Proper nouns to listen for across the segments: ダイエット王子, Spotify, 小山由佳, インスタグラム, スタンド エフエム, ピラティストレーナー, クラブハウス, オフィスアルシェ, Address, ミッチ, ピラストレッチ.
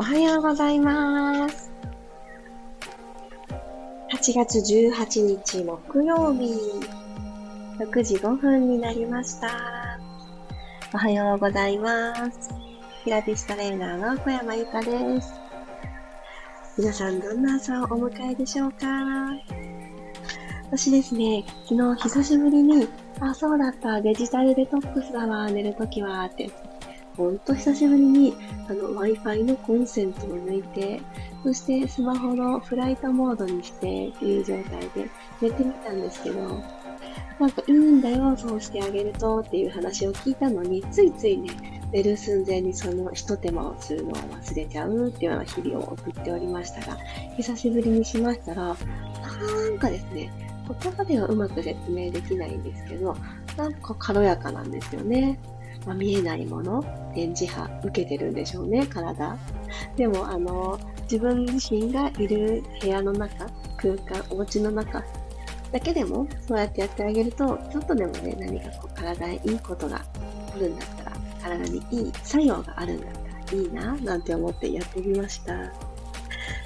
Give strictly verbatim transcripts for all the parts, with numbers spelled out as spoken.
おはようございます。はちがつじゅうはちにち木曜日、ろくじごふんになりました。おはようございます。ピラティストレーナーの小山由佳です。皆さんどんな朝をお迎えでしょうか？私ですね、昨日久しぶりに、あ、そうだった、デジタルデトックスだわ、寝るときは、って。ほんと久しぶりにあの Wi-Fi のコンセントを抜いて、そしてスマホのフライトモードにしてっていう状態で寝てみたんですけど、なんかいいんだよ、そうしてあげるとっていう話を聞いたのに、ついついね、寝る寸前にその一手間をするのを忘れちゃうっていうような日々を送っておりましたが、久しぶりにしましたら、なんかですね、言葉ではうまく説明できないんですけど、なんか軽やかなんですよね。まあ、見えないもの、電磁波受けてるんでしょうね、体。でもあの自分自身がいる部屋の中、空間、お家の中だけでもそうやってやってあげると、ちょっとでもね、何かこう体にいいことがあるんだったら、体にいい作用があるんだったらいいななんて思ってやってみました。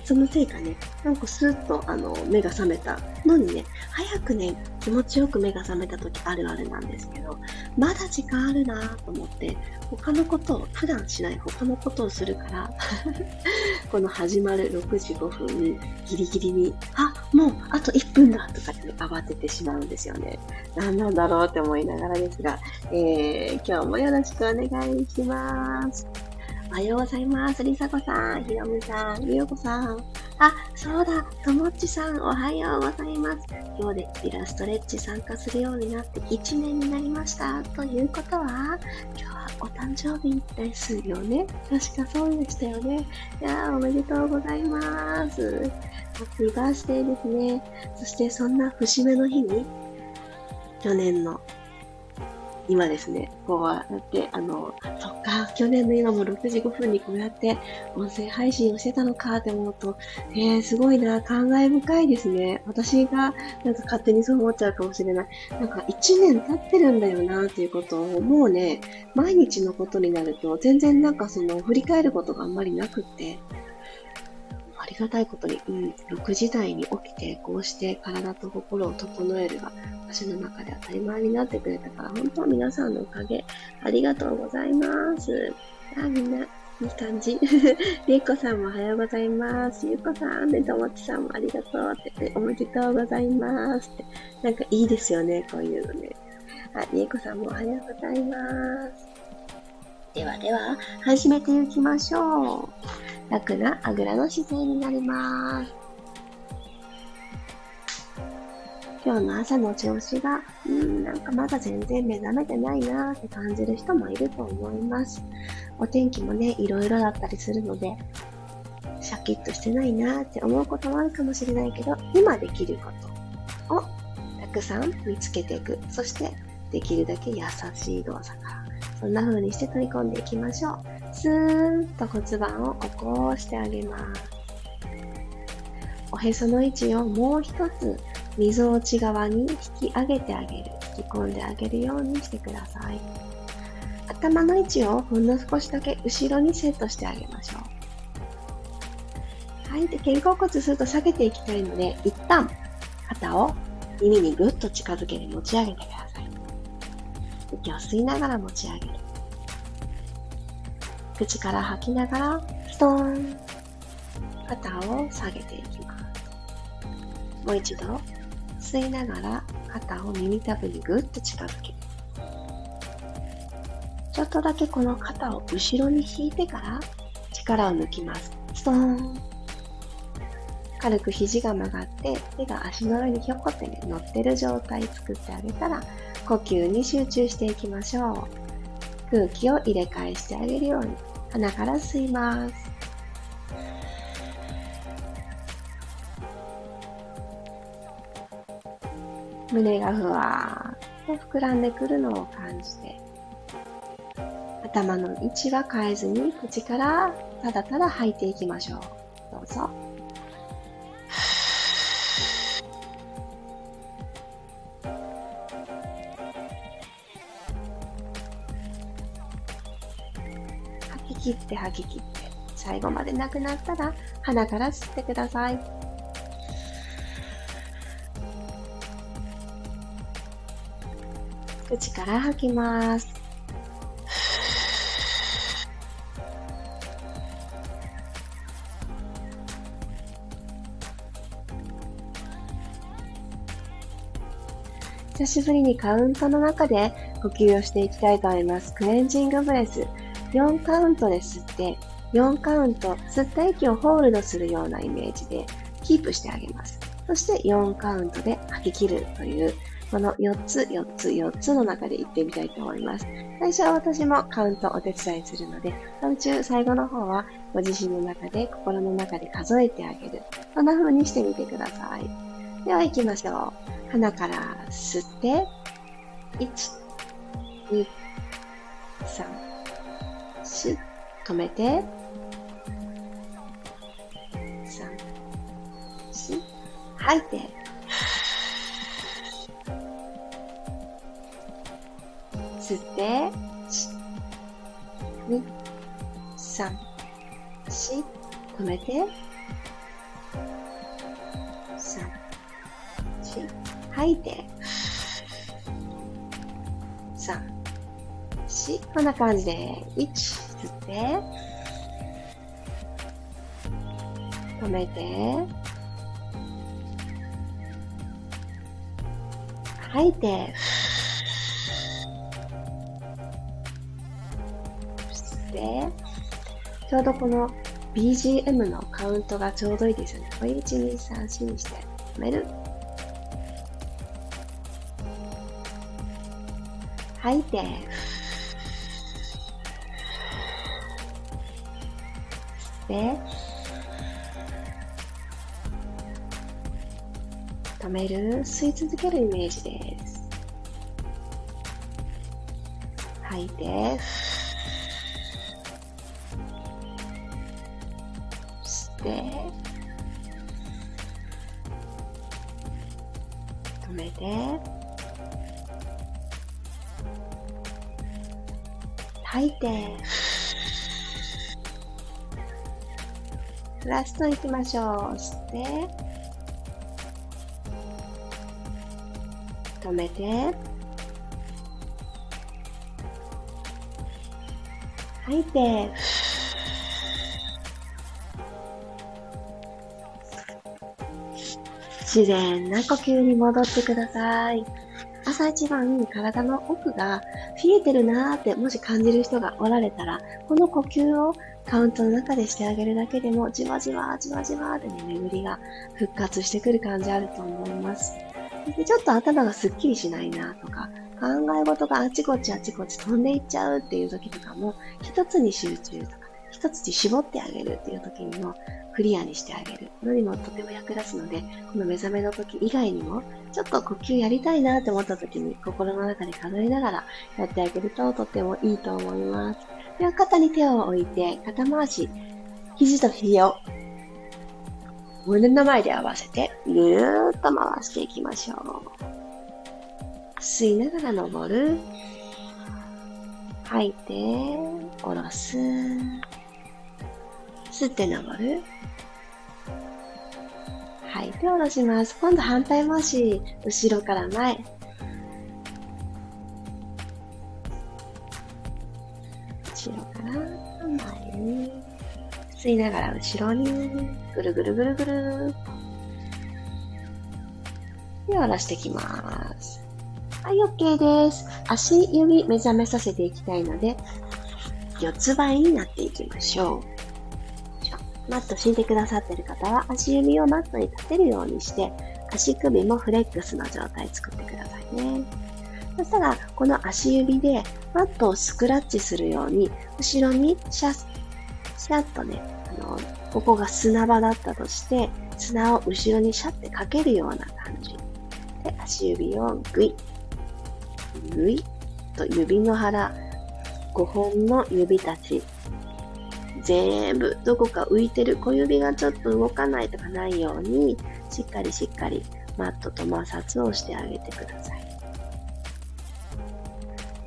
そのせいかね、なんかスーッとあの目が覚めたのにね、早くね、気持ちよく目が覚めた時あるあるなんですけど、まだ時間あるなと思って、他のことを、普段しない他のことをするから、この始まるろくじごふんにギリギリに、あ、もうあといっぷんだとかって慌ててしまうんですよね。なんなんだろうって思いながらですが、えー、今日もよろしくお願いします。おはようございます。りさこさん、ひろみさん、りよこさん。あ、そうだ、ともっちさん、おはようございます。今日でピラストレッチ参加するようになっていちねんになりました。ということは、今日はお誕生日ですよね。確かそうでしたよね。いやー、おめでとうございます。ハッピーバースデーですね。そしてそんな節目の日に、去年の今ですね、こうやって、あの、そっか、去年の今もろくじごふんにこうやって音声配信をしてたのかって思うと、えー、すごいな、感慨深いですね。私がなんか勝手にそう思っちゃうかもしれない。なんかいちねん経ってるんだよな、っていうことを、もうね、毎日のことになると、全然なんかその、振り返ることがあんまりなくって、ありがたいことに、うん、ろくじ台に起きて、こうして体と心を整えるが、私の中で当たり前になってくれたから、本当皆さんのおかげ、ありがとうございます。あ、みんな、いい感じ。りえこさんもおはようございます。ゆうこさん、ね、ともちさんもありがとうって、おめでとうございますって。なんかいいですよね、こういうのね。あ、りえこさんもおはようございます。ではでは、始めていきましょう。楽なあぐらの姿勢になります。今日の朝の調子が、うーん、なんかまだ全然目覚めてないなーって感じる人もいると思います。お天気もね、いろいろだったりするので、シャキッとしてないなーって思うこともあるかもしれないけど、今できることをたくさん見つけていく。そして、できるだけ優しい動作から、そんな風にして取り込んでいきましょう。スーッと骨盤を起こしてあげます。おへその位置をもう一つ、みぞおち側に引き上げてあげる。引き込んであげるようにしてください。頭の位置をほんの少しだけ後ろにセットしてあげましょう。はい、で肩甲骨すると下げていきたいので、一旦肩を耳にぐっと近づけて持ち上げてください。息を吸いながら持ち上げる。口から吐きながら、ストーン。肩を下げていきます。もう一度、吸いながら、肩を耳たぶにぐっと近づける。ちょっとだけこの肩を後ろに引いてから、力を抜きます。ストーン。軽く肘が曲がって、手が足の上にひょこってね、乗ってる状態作ってあげたら、呼吸に集中していきましょう。空気を入れ替えしてあげるように、鼻から吸います。胸がふわーっと膨らんでくるのを感じて、頭の位置は変えずに口からただただ吐いていきましょう。どうぞ。切って吐き切って、最後までなくなったら鼻から吸ってください。口から吐きます。久しぶりにカウントの中で呼吸をしていきたいと思います。クレンジングブレス、よんカウントで吸って、よんカウント吸った息をホールドするようなイメージでキープしてあげます。そしてよんカウントで吐き切るという、このよっつよっつよっつの中で行ってみたいと思います。最初は私もカウントお手伝いするので、途中最後の方はご自身の中で心の中で数えてあげる、そんな風にしてみてください。では行きましょう。鼻から吸っていち、に、さん、止めてさん、よん、吐いて、吸っていち、に、さん、よん、止めてさん、よん、吐いてさん、よん、こんな感じでいち、吸って止めて吐いて吸って、ちょうどこの ビージーエム のカウントがちょうどいいですよね。これいち、に、さん、よんにして止める、吐いて止める、吸い続けるイメージです。吐いて吸って止めて吐いて、ラストいきましょう。吸って止めて吐いて自然な呼吸に戻ってください。朝一番体の奥が冷えてるなーってもし感じる人がおられたら、この呼吸をカウントの中でしてあげるだけでもじわじわじわじわでね、巡りが復活してくる感じあると思います。でちょっと頭がすっきりしないなとか、考え事があちこちあちこち飛んでいっちゃうっていう時とかも、一つに集中とか一つに絞ってあげるっていう時にもクリアにしてあげるのにもとても役立つので、この目覚めの時以外にもちょっと呼吸やりたいなって思った時に心の中で数えながらやってあげるととってもいいと思います。では肩に手を置いて、肩回し、肘と肘を胸の前で合わせてぐるーっと回していきましょう。吸いながら登る、吐いて下ろす、吸って登る、吐いて下ろします。今度反対回し、後ろから前、後ろから前に吸いながら後ろにぐるぐるぐるぐるで下ろしてきます。はい、 OK です。足指目覚めさせていきたいので四つ倍になっていきましょう。マット敷いてくださっている方は足指をマットに立てるようにして、足首もフレックスの状態作ってくださいね。そしたらこの足指でマットをスクラッチするように後ろにシャッシャッとね、あのここが砂場だったとして砂を後ろにシャッてかけるような感じで、足指をグイグイと指の腹ごほんの指たち全部どこか浮いてる、小指がちょっと動かないとかないように、しっかりしっかりマットと摩擦をしてあげてください。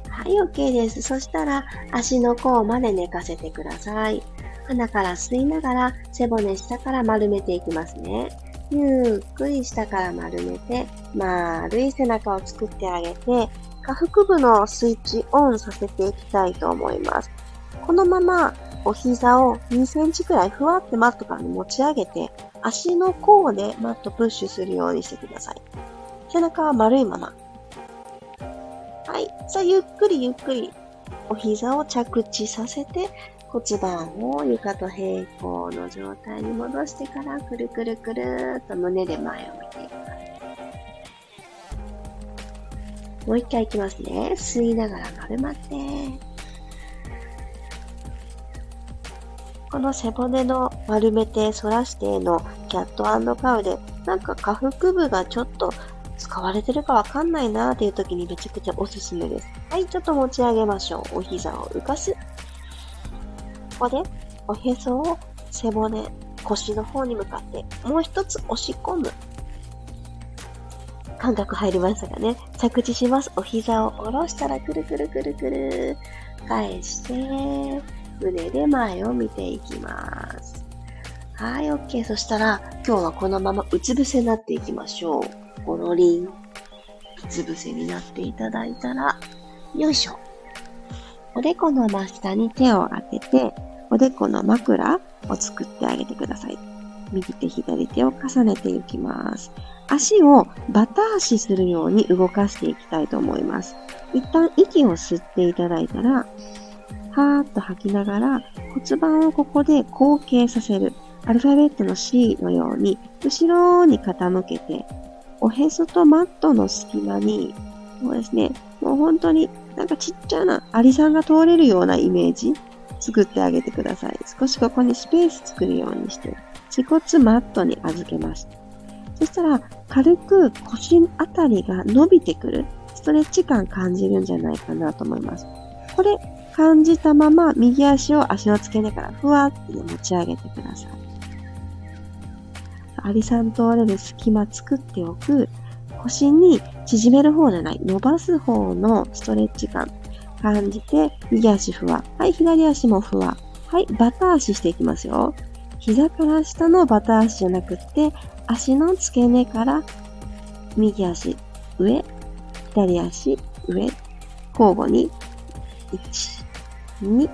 はい、OK です。そしたら足の甲まで寝かせてください。鼻から吸いながら背骨下から丸めていきますね。ゆっくり下から丸めて、丸い背中を作ってあげて、下腹部のスイッチオンさせていきたいと思います。このままお膝をにセンチくらいふわってマットから持ち上げて、足の甲でマットプッシュするようにしてください。背中は丸いまま。はい。さあ、ゆっくりゆっくりお膝を着地させて、骨盤を床と平行の状態に戻してからくるくるくるーっと胸で前を向いていきます。もう一回いきますね。吸いながら丸まって。この背骨の丸めて反らしてのキャット&カウで、なんか下腹部がちょっと使われてるかわかんないなーっていう時にめちゃくちゃおすすめです。はい、ちょっと持ち上げましょう。お膝を浮かす。ここでおへそを背骨、腰の方に向かってもう一つ押し込む。感覚入りましたかね。着地します。お膝を下ろしたらくるくるくるくる。返して、胸で前を見ていきます。はい、OK。そしたら今日はこのままうつ伏せになっていきましょう。ゴロリン。うつ伏せになっていただいたら、よいしょ。おでこの真下に手を当てて、おでこの枕を作ってあげてください。右手左手を重ねていきます。足をバタ足するように動かしていきたいと思います。一旦息を吸っていただいたら、はーっと吐きながら骨盤をここで後傾させる。アルファベットの シー のように後ろに傾けて、おへそとマットの隙間に、そうですね、もう本当になんかちっちゃなアリさんが通れるようなイメージ作ってあげてください。少しここにスペース作るようにして、恥骨マットに預けます。そしたら軽く腰あたりが伸びてくる。ストレッチ感感じるんじゃないかなと思います。これ感じたまま右足を足の付け根からふわって持ち上げてください。アリさん通れる隙間作っておく。腰に縮める方じゃない、伸ばす方のストレッチ感感じて、右足ふわ。はい、左足もふわ。はい、バタ足していきますよ。膝から下のバタ足じゃなくって、足の付け根から右足上、左足上、交互に、いち、に、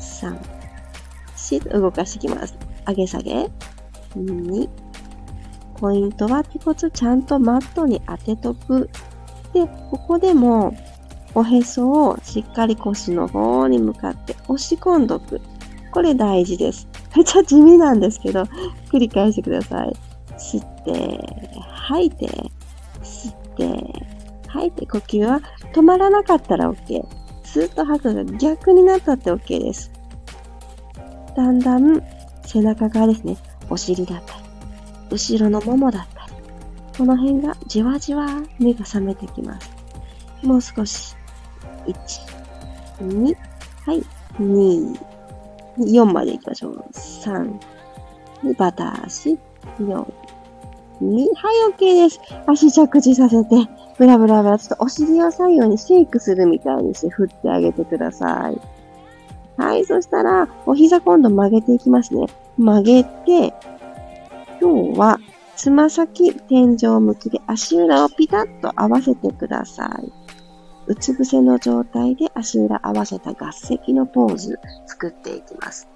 さん、よんと動かしていきます。上げ下げ、に、ポイントは手骨ちゃんとマットに当てとく。で、ここでもおへそをしっかり腰の方に向かって押し込んどく。これ大事です。めっちゃ地味なんですけど、繰り返してください。吸って、吐いて、吸って、吐いて、呼吸は止まらなかったら OK。スーッと吐くが逆になったって OK です。だんだん背中側ですね。お尻だったり。後ろのももだったり、この辺がじわじわ目が覚めてきます。もう少し。いち、に、はい、に、よんまで行きましょう。さん、にバタ足、よん、に、はい、OK です。足着地させて、ブラブラブラ、ちょっとお尻を左右にシェイクするみたいにして振ってあげてください。はい、そしたら、お膝今度曲げていきますね。曲げて、今日はつま先天井向きで足裏をピタッと合わせてください。うつ伏せの状態で足裏合わせた合席のポーズ作っていきます。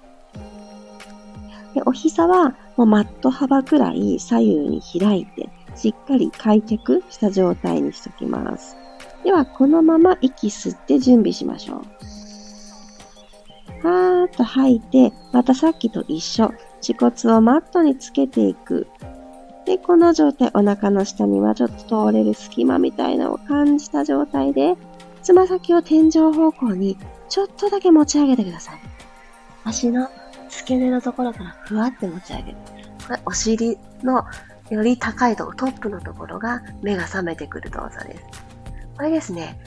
で、お膝はもうマット幅くらい左右に開いてしっかり開脚した状態にしておきます。ではこのまま息吸って準備しましょう。はーっと吐いて、またさっきと一緒。恥骨をマットにつけていく。で、この状態、お腹の下にはちょっと通れる隙間みたいなのを感じた状態で、つま先を天井方向にちょっとだけ持ち上げてください。足の付け根のところからふわって持ち上げる。これ、お尻のより高いところ、トップのところが目が覚めてくる動作です。これですね。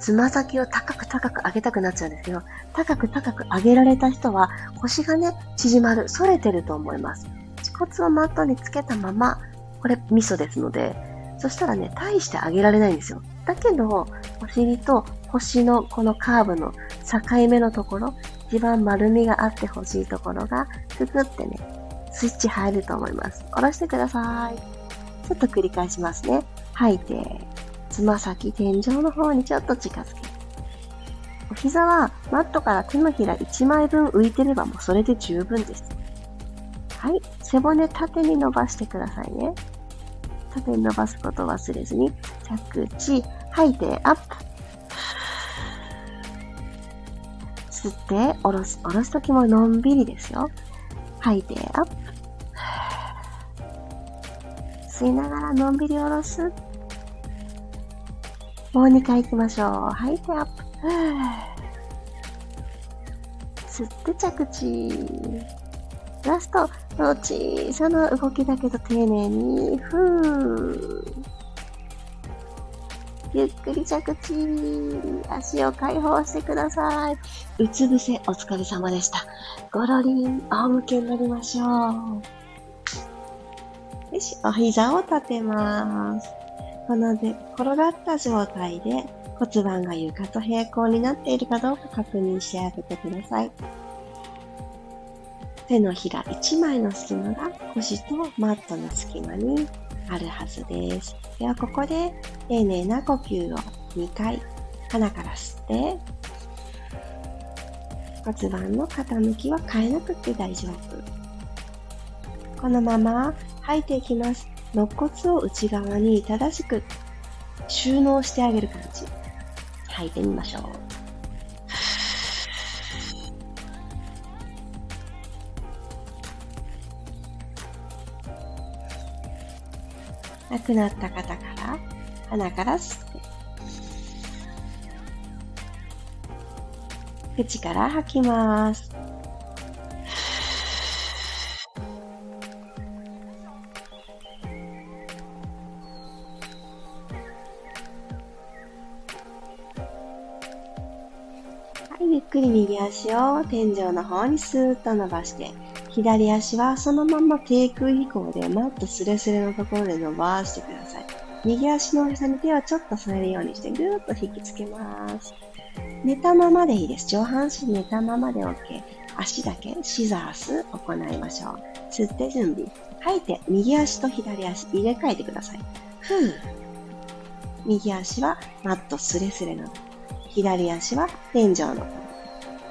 つま先を高く高く上げたくなっちゃうんですけど、高く高く上げられた人は腰がね、縮まる、反れてると思います。恥骨をマットにつけたまま、これミソですので、そしたらね、大して上げられないんですよ。だけど、お尻と腰のこのカーブの境目のところ、一番丸みがあってほしいところがくくってね、スイッチ入ると思います。下ろしてください。ちょっと繰り返しますね。吐いてつま先天井の方にちょっと近づける。お膝はマットから手のひらいちまいぶん浮いてればもうそれで十分です。はい、背骨縦に伸ばしてくださいね。縦に伸ばすことを忘れずに、着地、吐いてアップ。吸って下ろす。下ろすときものんびりですよ。吐いてアップ。吸いながらのんびり下ろす。もうにかいいきましょう。吐いてアップ。吸って着地。ラストの小さな動きだけど丁寧に、ふう。ゆっくり着地。足を解放してください。うつ伏せお疲れ様でした。ごろりん、仰向けになりましょう。よし、お膝を立てます。こので、転がった状態で骨盤が床と平行になっているかどうか確認してあげてください。手のひらいちまいの隙間が腰とマットの隙間にあるはずです。ではここで丁寧な呼吸をにかい、鼻から吸って、骨盤の傾きは変えなくて大丈夫。このまま吐いていきます。肋骨を内側に正しく収納してあげる感じ。吐いてみましょう。なくなった方から、鼻から吸って、口から吐きます。はい、ゆっくり右足を天井の方にスーッと伸ばして、左足はそのまま低空飛行でマットスレスレのところで伸ばしてください。右足の下に手はちょっと添えるようにしてぐーっと引きつけます。寝たままでいいです。上半身寝たままで OK。足だけシザース行いましょう。吸って準備。吐いて右足と左足入れ替えてください。ふぅ。右足はマットスレスレの。左足は天井の。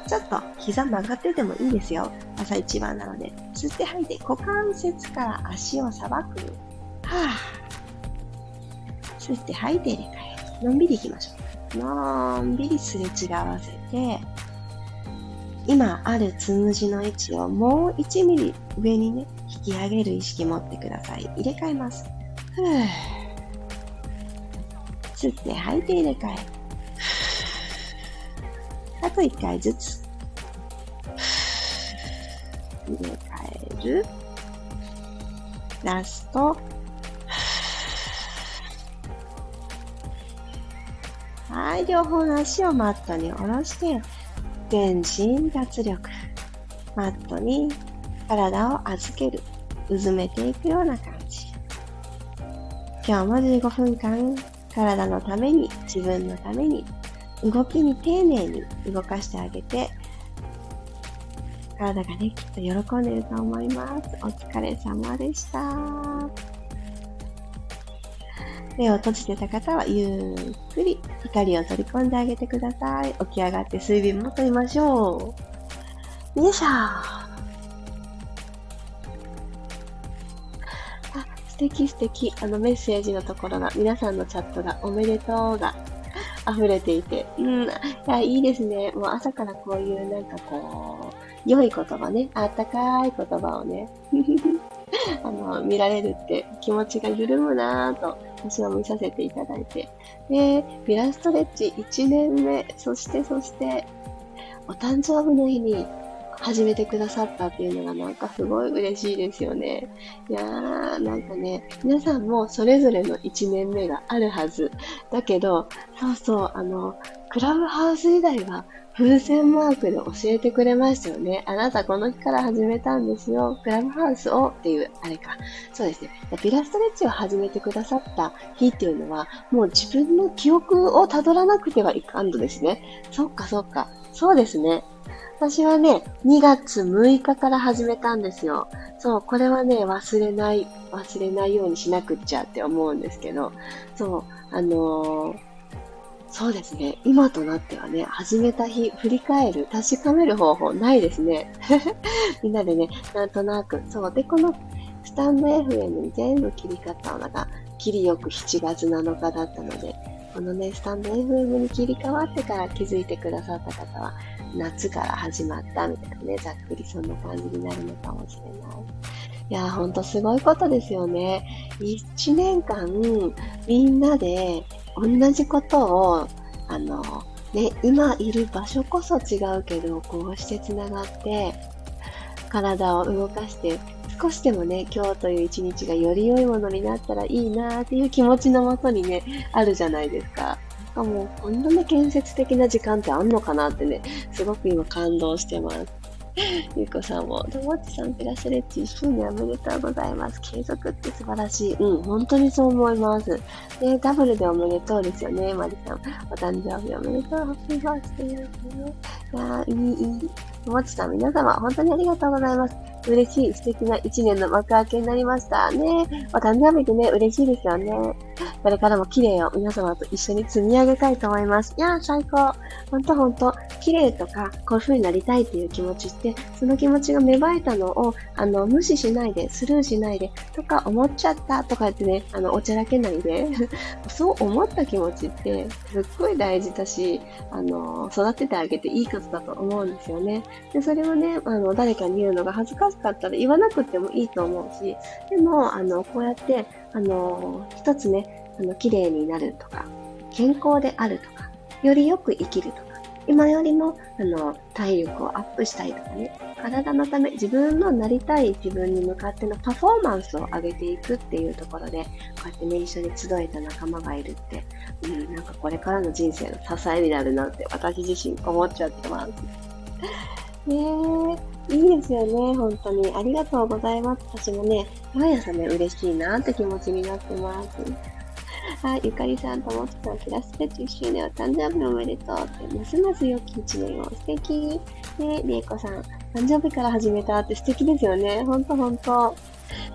ちょっと膝曲がっててもいいですよ。朝一番なので。吸って吐いて股関節から足をさばく。はぁ。吸って吐いて入れ替え。のんびりいきましょう。のんびりすれ違わせて、今あるつむじの位置をもういちミリ上にね、引き上げる意識持ってください。入れ替えます。ふぅ。吸って吐いて入れ替え。あといっかいずつ。入れ替える。ラスト。はい、両方の足をマットに下ろして、全身脱力。マットに体を預ける。うずめていくような感じ。今日もじゅうごふんかん、体のために、自分のために、動きに丁寧に動かしてあげて、体がね、きっと喜んでいると思います。お疲れ様でした。目を閉じてた方はゆっくり光を取り込んであげてください。起き上がって水分も取りましょう。よいしょ。あ、素敵素敵。あのメッセージのところが、皆さんのチャットがおめでとうが、溢れていて、うん、いや、いいですね。もう朝からこういうなんかこう、良い言葉ね、あったかい言葉をね、あの、見られるって気持ちが緩むなぁと、私は見させていただいて。で、ビラストレッチいちねんめ、そしてそして、お誕生日の日に始めてくださったっていうのがなんかすごい嬉しいですよね。いやー、なんかね、皆さんもそれぞれのいちねんめがあるはず。だけど、そうそう、あの、クラブハウス時代は風船マークで教えてくれましたよね。あなたこの日から始めたんですよ。クラブハウスをっていう、あれか。そうですね。ピラストレッチを始めてくださった日っていうのは、もう自分の記憶をたどらなくてはいかんのですね。そっかそっか。そうですね。私はね、にがつむいかから始めたんですよ。そう、これはね、忘れない、忘れないようにしなくっちゃって思うんですけど、そう、あのー、そうですね、今となってはね、始めた日、振り返る、確かめる方法ないですね。みんなでね、なんとなく、そう、で、このスタンド エフエム に全部切り替わったのが、切りよくしちがつなのかだったので、このね、スタンド エフエム に切り替わってから気づいてくださった方は、夏から始まったみたいなね、ざっくりそんな感じになるのかもしれない。いやー、ほんとすごいことですよね。いちねんかん、みんなで同じことを、あの、ね、今いる場所こそ違うけど、こうしてつながって、体を動かして、少しでもね、今日という一日がより良いものになったらいいなーっていう気持ちのもとにね、あるじゃないですか。なんかもう、こんなね、建設的な時間ってあんのかなってね、すごく今感動してます。ゆうこさんも、ともっちさん、ペラスレッチいっしゅうねんおめでとうございます。継続って素晴らしい。うん、本当にそう思います。で、ダブルでおめでとうですよね、まりさん。お誕生日おめでとう。ハッピーバースデーですね。いやー、いい、いい。ともっちさん、皆様、本当にありがとうございます。嬉しい、素敵な一年の幕開けになりましたね。お誕生日ってね、嬉しいですよね。これからも綺麗を皆様と一緒に積み上げたいと思います。いやー、最高。ほんとほんと、綺麗とか、こういう風になりたいっていう気持ちって、その気持ちが芽生えたのを、あの、無視しないで、スルーしないで、とか思っちゃったとか言ってね、あの、おちゃらけないで、そう思った気持ちって、すっごい大事だし、あの、育ててあげていいことだと思うんですよね。で、それをね、あの、誰かに言うのが恥ずかしかったら言わなくてもいいと思うし、でも、あの、こうやって、あの、一つね、あの、綺麗になるとか、健康であるとか、よりよく生きるとか、今よりも、あの、体力をアップしたいとかね、体のため、自分のなりたい自分に向かってのパフォーマンスを上げていくっていうところで、こうやってね、一緒に集えた仲間がいるって、うん、なんかこれからの人生の支えになるなって、私自身思っちゃってます。ねー。いいですよね、本当に。ありがとうございます。私もね、毎朝ね、嬉しいなって気持ちになってます。はい、ゆかりさん、ともっちさん、ピラスレッチいっしゅうねんお誕生日おめでとうって、ますます良きいちねんを素敵。ね、りえこさん、誕生日から始めたって素敵ですよね。ほんとほんと。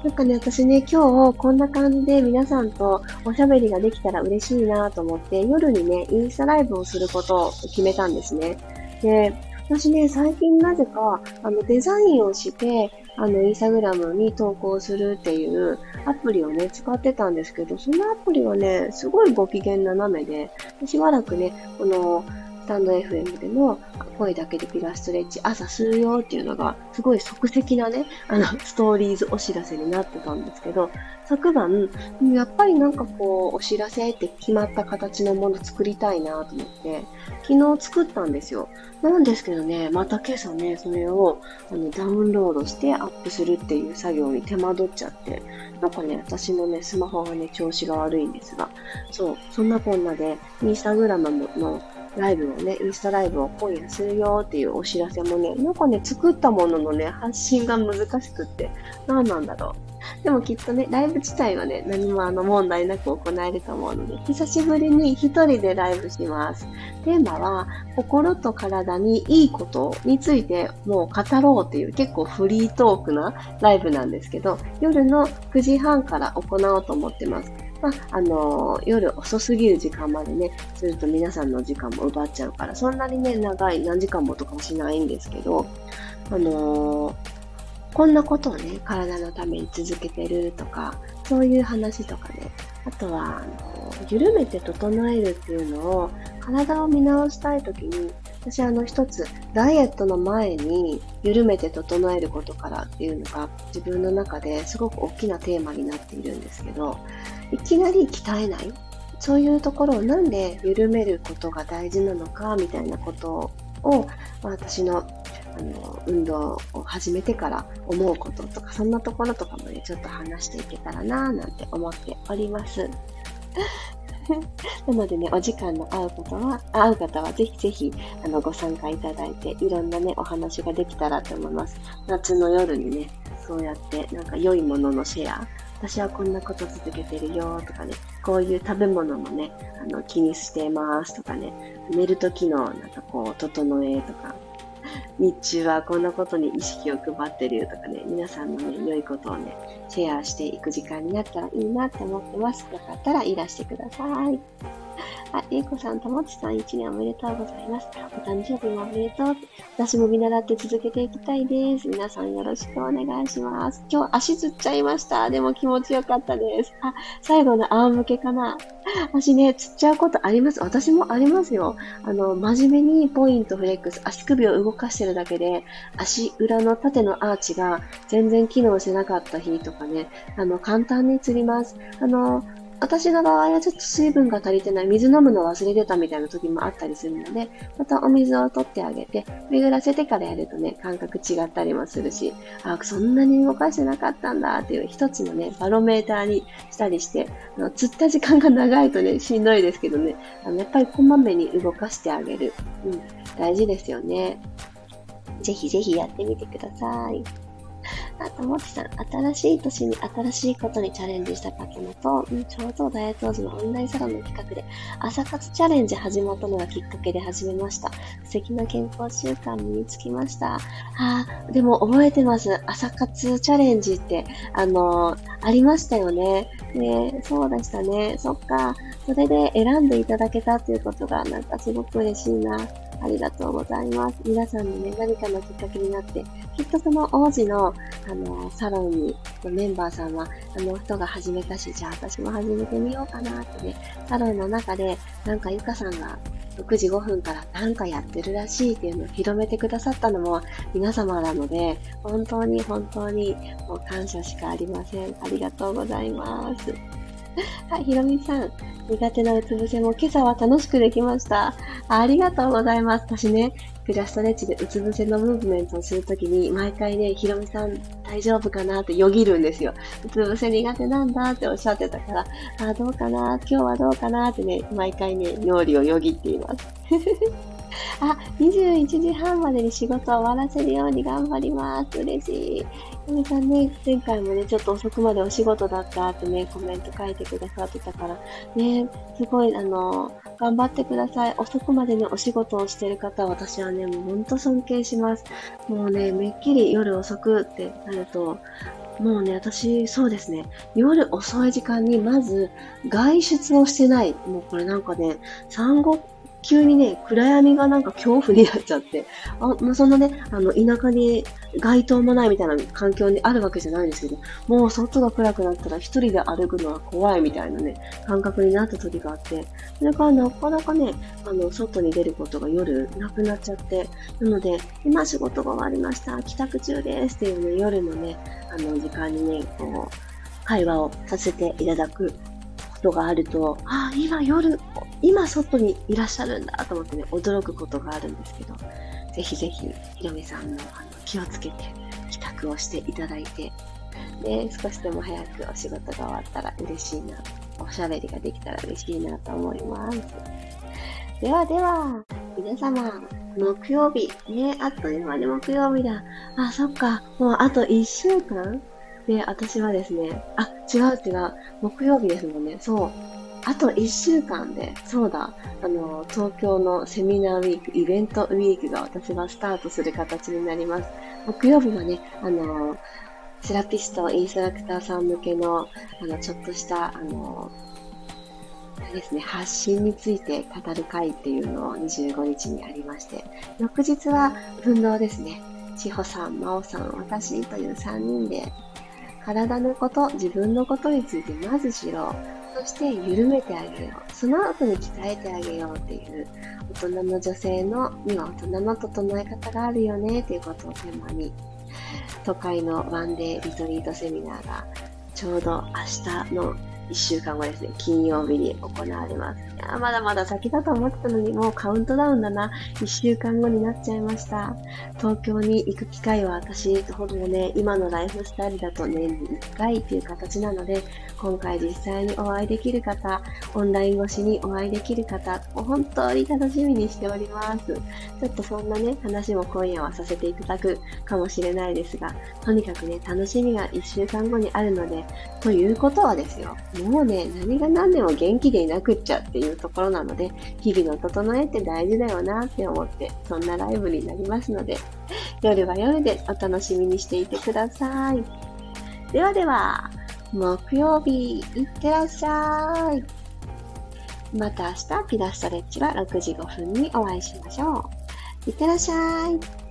なんかね、私ね、今日こんな感じで皆さんとおしゃべりができたら嬉しいなと思って、夜にね、インスタライブをすることを決めたんですね。で、私ね、最近なぜか、あの、デザインをして、あの、インスタグラムに投稿するっていうアプリをね、使ってたんですけど、そのアプリはね、すごいご機嫌斜めで、しばらくね、この、スタンド エフエム でも、声だけでピラストレッチ朝するよっていうのが、すごい即席なね、あの、ストーリーズお知らせになってたんですけど、昨晩、やっぱりなんかこう、お知らせって決まった形のもの作りたいなと思って、昨日作ったんですよ。なんですけどね、また今朝ね、それをあのダウンロードしてアップするっていう作業に手間取っちゃって、なんかね、私のね、スマホがね、調子が悪いんですが、そう、そんなこんなで、インスタグラムのライブをね、インスタライブを今夜するよっていうお知らせもね、なんかね、作ったもののね、発信が難しくって、なんなんだろう。でもきっとね、ライブ自体はね、何もあの問題なく行えると思うので、久しぶりに一人でライブします。テーマは、心と体にいいことについてもう語ろうっていう結構フリートークなライブなんですけど、夜のくじはんから行おうと思ってます。まあ、あのー、夜遅すぎる時間までね、すると皆さんの時間も奪っちゃうから、そんなにね、長い何時間もとかもしないんですけど、あのー、こんなことをね、体のために続けてるとか、そういう話とかね、あとは、あの緩めて整えるっていうのを、体を見直したいときに、私あの一つ、ダイエットの前に緩めて整えることからっていうのが、自分の中ですごく大きなテーマになっているんですけど、いきなり鍛えない、そういうところをなんで緩めることが大事なのか、みたいなことを、まあ、私のあの運動を始めてから思うこととか、そんなところとかもね、ちょっと話していけたらなぁなんて思っております。なのでね、お時間の合う方は、合う方はぜひぜひ、あの、ご参加いただいて、いろんなね、お話ができたらと思います。夏の夜にね、そうやって、なんか良いもののシェア、私はこんなこと続けてるよとかね、こういう食べ物もね、あの、気にしてますとかね、寝る時の、なんかこう、整えとか、日中はこんなことに意識を配ってるよとかね、皆さんのね、良いことをね、シェアしていく時間になったらいいなって思ってます。よかったらいらしてください。あ、ゆうこさん、ともちさん、一年おめでとうございます。お誕生日もおめでとう。私も見習って続けていきたいです。皆さんよろしくお願いします。今日足つっちゃいました。でも気持ちよかったです。あ、最後の仰向けかな。足ね、つっちゃうことあります。私もありますよ。あの、真面目にポイントフレックス、足首を動かしてるだけで、足裏の縦のアーチが全然機能してなかった日とかね、あの、簡単につります。あの、私の場合はちょっと水分が足りてない、水飲むの忘れてたみたいな時もあったりするので、またお水を取ってあげて、巡らせてからやるとね、感覚違ったりもするし、あ、そんなに動かしてなかったんだっていう一つのね、バロメーターにしたりして、あの、釣った時間が長いとね、しんどいですけどね、あの、やっぱりこまめに動かしてあげる。うん、大事ですよね。ぜひぜひやってみてください。あと、もちさん、新しい年に新しいことにチャレンジしたかったのと、うん、ちょうどダイエット王子のオンラインサロンの企画で、朝活チャレンジ始まったのがきっかけで始めました。素敵な健康習慣身につきました。あー、でも覚えてます。朝活チャレンジって、あのー、ありましたよね。ね、そうでしたね。そっか。それで選んでいただけたということが、なんかすごく嬉しいな。ありがとうございます。皆さんのね、何かのきっかけになって、きっとその王子の、あの、サロンに、メンバーさんは、あの人が始めたし、じゃあ私も始めてみようかなってね、サロンの中で、なんかゆかさんが、ろくじごふんからなんかやってるらしいっていうのを広めてくださったのも皆様なので、本当に本当にもう感謝しかありません。ありがとうございます。はい、ひろみさん。苦手なうつ伏せも今朝は楽しくできました。ありがとうございます。私ね、クラストレッチでうつ伏せのムーブメントをするときに、毎回ね、ひろみさん大丈夫かなってよぎるんですよ。うつ伏せ苦手なんだっておっしゃってたから、あ、どうかな、今日はどうかなってね、毎回ね、脳裏をよぎっています。あ、にじゅういちじはんまでに仕事を終わらせるように頑張ります。嬉しい。ひろみさんね、前回もね、ちょっと遅くまでお仕事だったってね、コメント書いてくださってたから、ね、すごい、あの、頑張ってください。遅くまでね、お仕事をしてる方、私はね、もうほんと尊敬します。もうね、めっきり夜遅くってなると、もうね、私、そうですね、夜遅い時間にまず外出をしてない。もうこれなんかね、産後、急にね、暗闇がなんか恐怖になっちゃって、あ、もうそんなね、あの、田舎に街灯もないみたいな環境にあるわけじゃないんですけど、もう外が暗くなったら一人で歩くのは怖いみたいなね、感覚になった時があって、それからなかなかね、あの、外に出ることが夜なくなっちゃって、なので、今仕事が終わりました、帰宅中ですっていうね、夜のね、あの、時間にね、こう、会話をさせていただくことがあると、あ、今夜、今外にいらっしゃるんだと思ってね、驚くことがあるんですけど、ぜひぜひひろみさんもあの気をつけて帰宅をしていただいて、ね、少しでも早くお仕事が終わったら嬉しいな、おしゃべりができたら嬉しいなと思います。ではでは皆様、木曜日ね、あっという間に木曜日だ。あ、そっか、もうあといっしゅうかんで、私はですね、あ、違う違う、木曜日ですもんね。そう、あといっしゅうかんで、そうだ、あの、東京のセミナーウィーク、イベントウィークが私はスタートする形になります。木曜日はね、あの、セラピスト、インストラクターさん向けの、あの、ちょっとした、あの、ですね、発信について語る会っていうのをにじゅうごにちにありまして、翌日は運動ですね。千穂さん、真央さん、私というさんにんで、体のこと、自分のことについてまず知ろう。そして緩めてあげよう。その後に鍛えてあげようっていう、大人の女性のには大人の整え方があるよねっていうことをテーマに、都会のワンデーリトリートセミナーがちょうど明日のいっしゅうかんごですね、金曜日に行われます。いや、まだまだ先だと思ってたのに、もうカウントダウンだな。いっしゅうかんごになっちゃいました。東京に行く機会は私、ほぼね、今のライフスタイルだと年にいっかいっていう形なので、今回実際にお会いできる方、オンライン越しにお会いできる方、本当に楽しみにしております。ちょっとそんなね、話も今夜はさせていただくかもしれないですが、とにかくね、楽しみがいっしゅうかんごにあるので、ということはですよ、もうね、何が何でも元気でいなくっちゃっていうところなので、日々の整えって大事だよなって思って、そんなライブになりますので、夜は夜でお楽しみにしていてください。ではでは、木曜日、いってらっしゃい。また明日、ピラストレッチはろくじごふんにお会いしましょう。いってらっしゃい。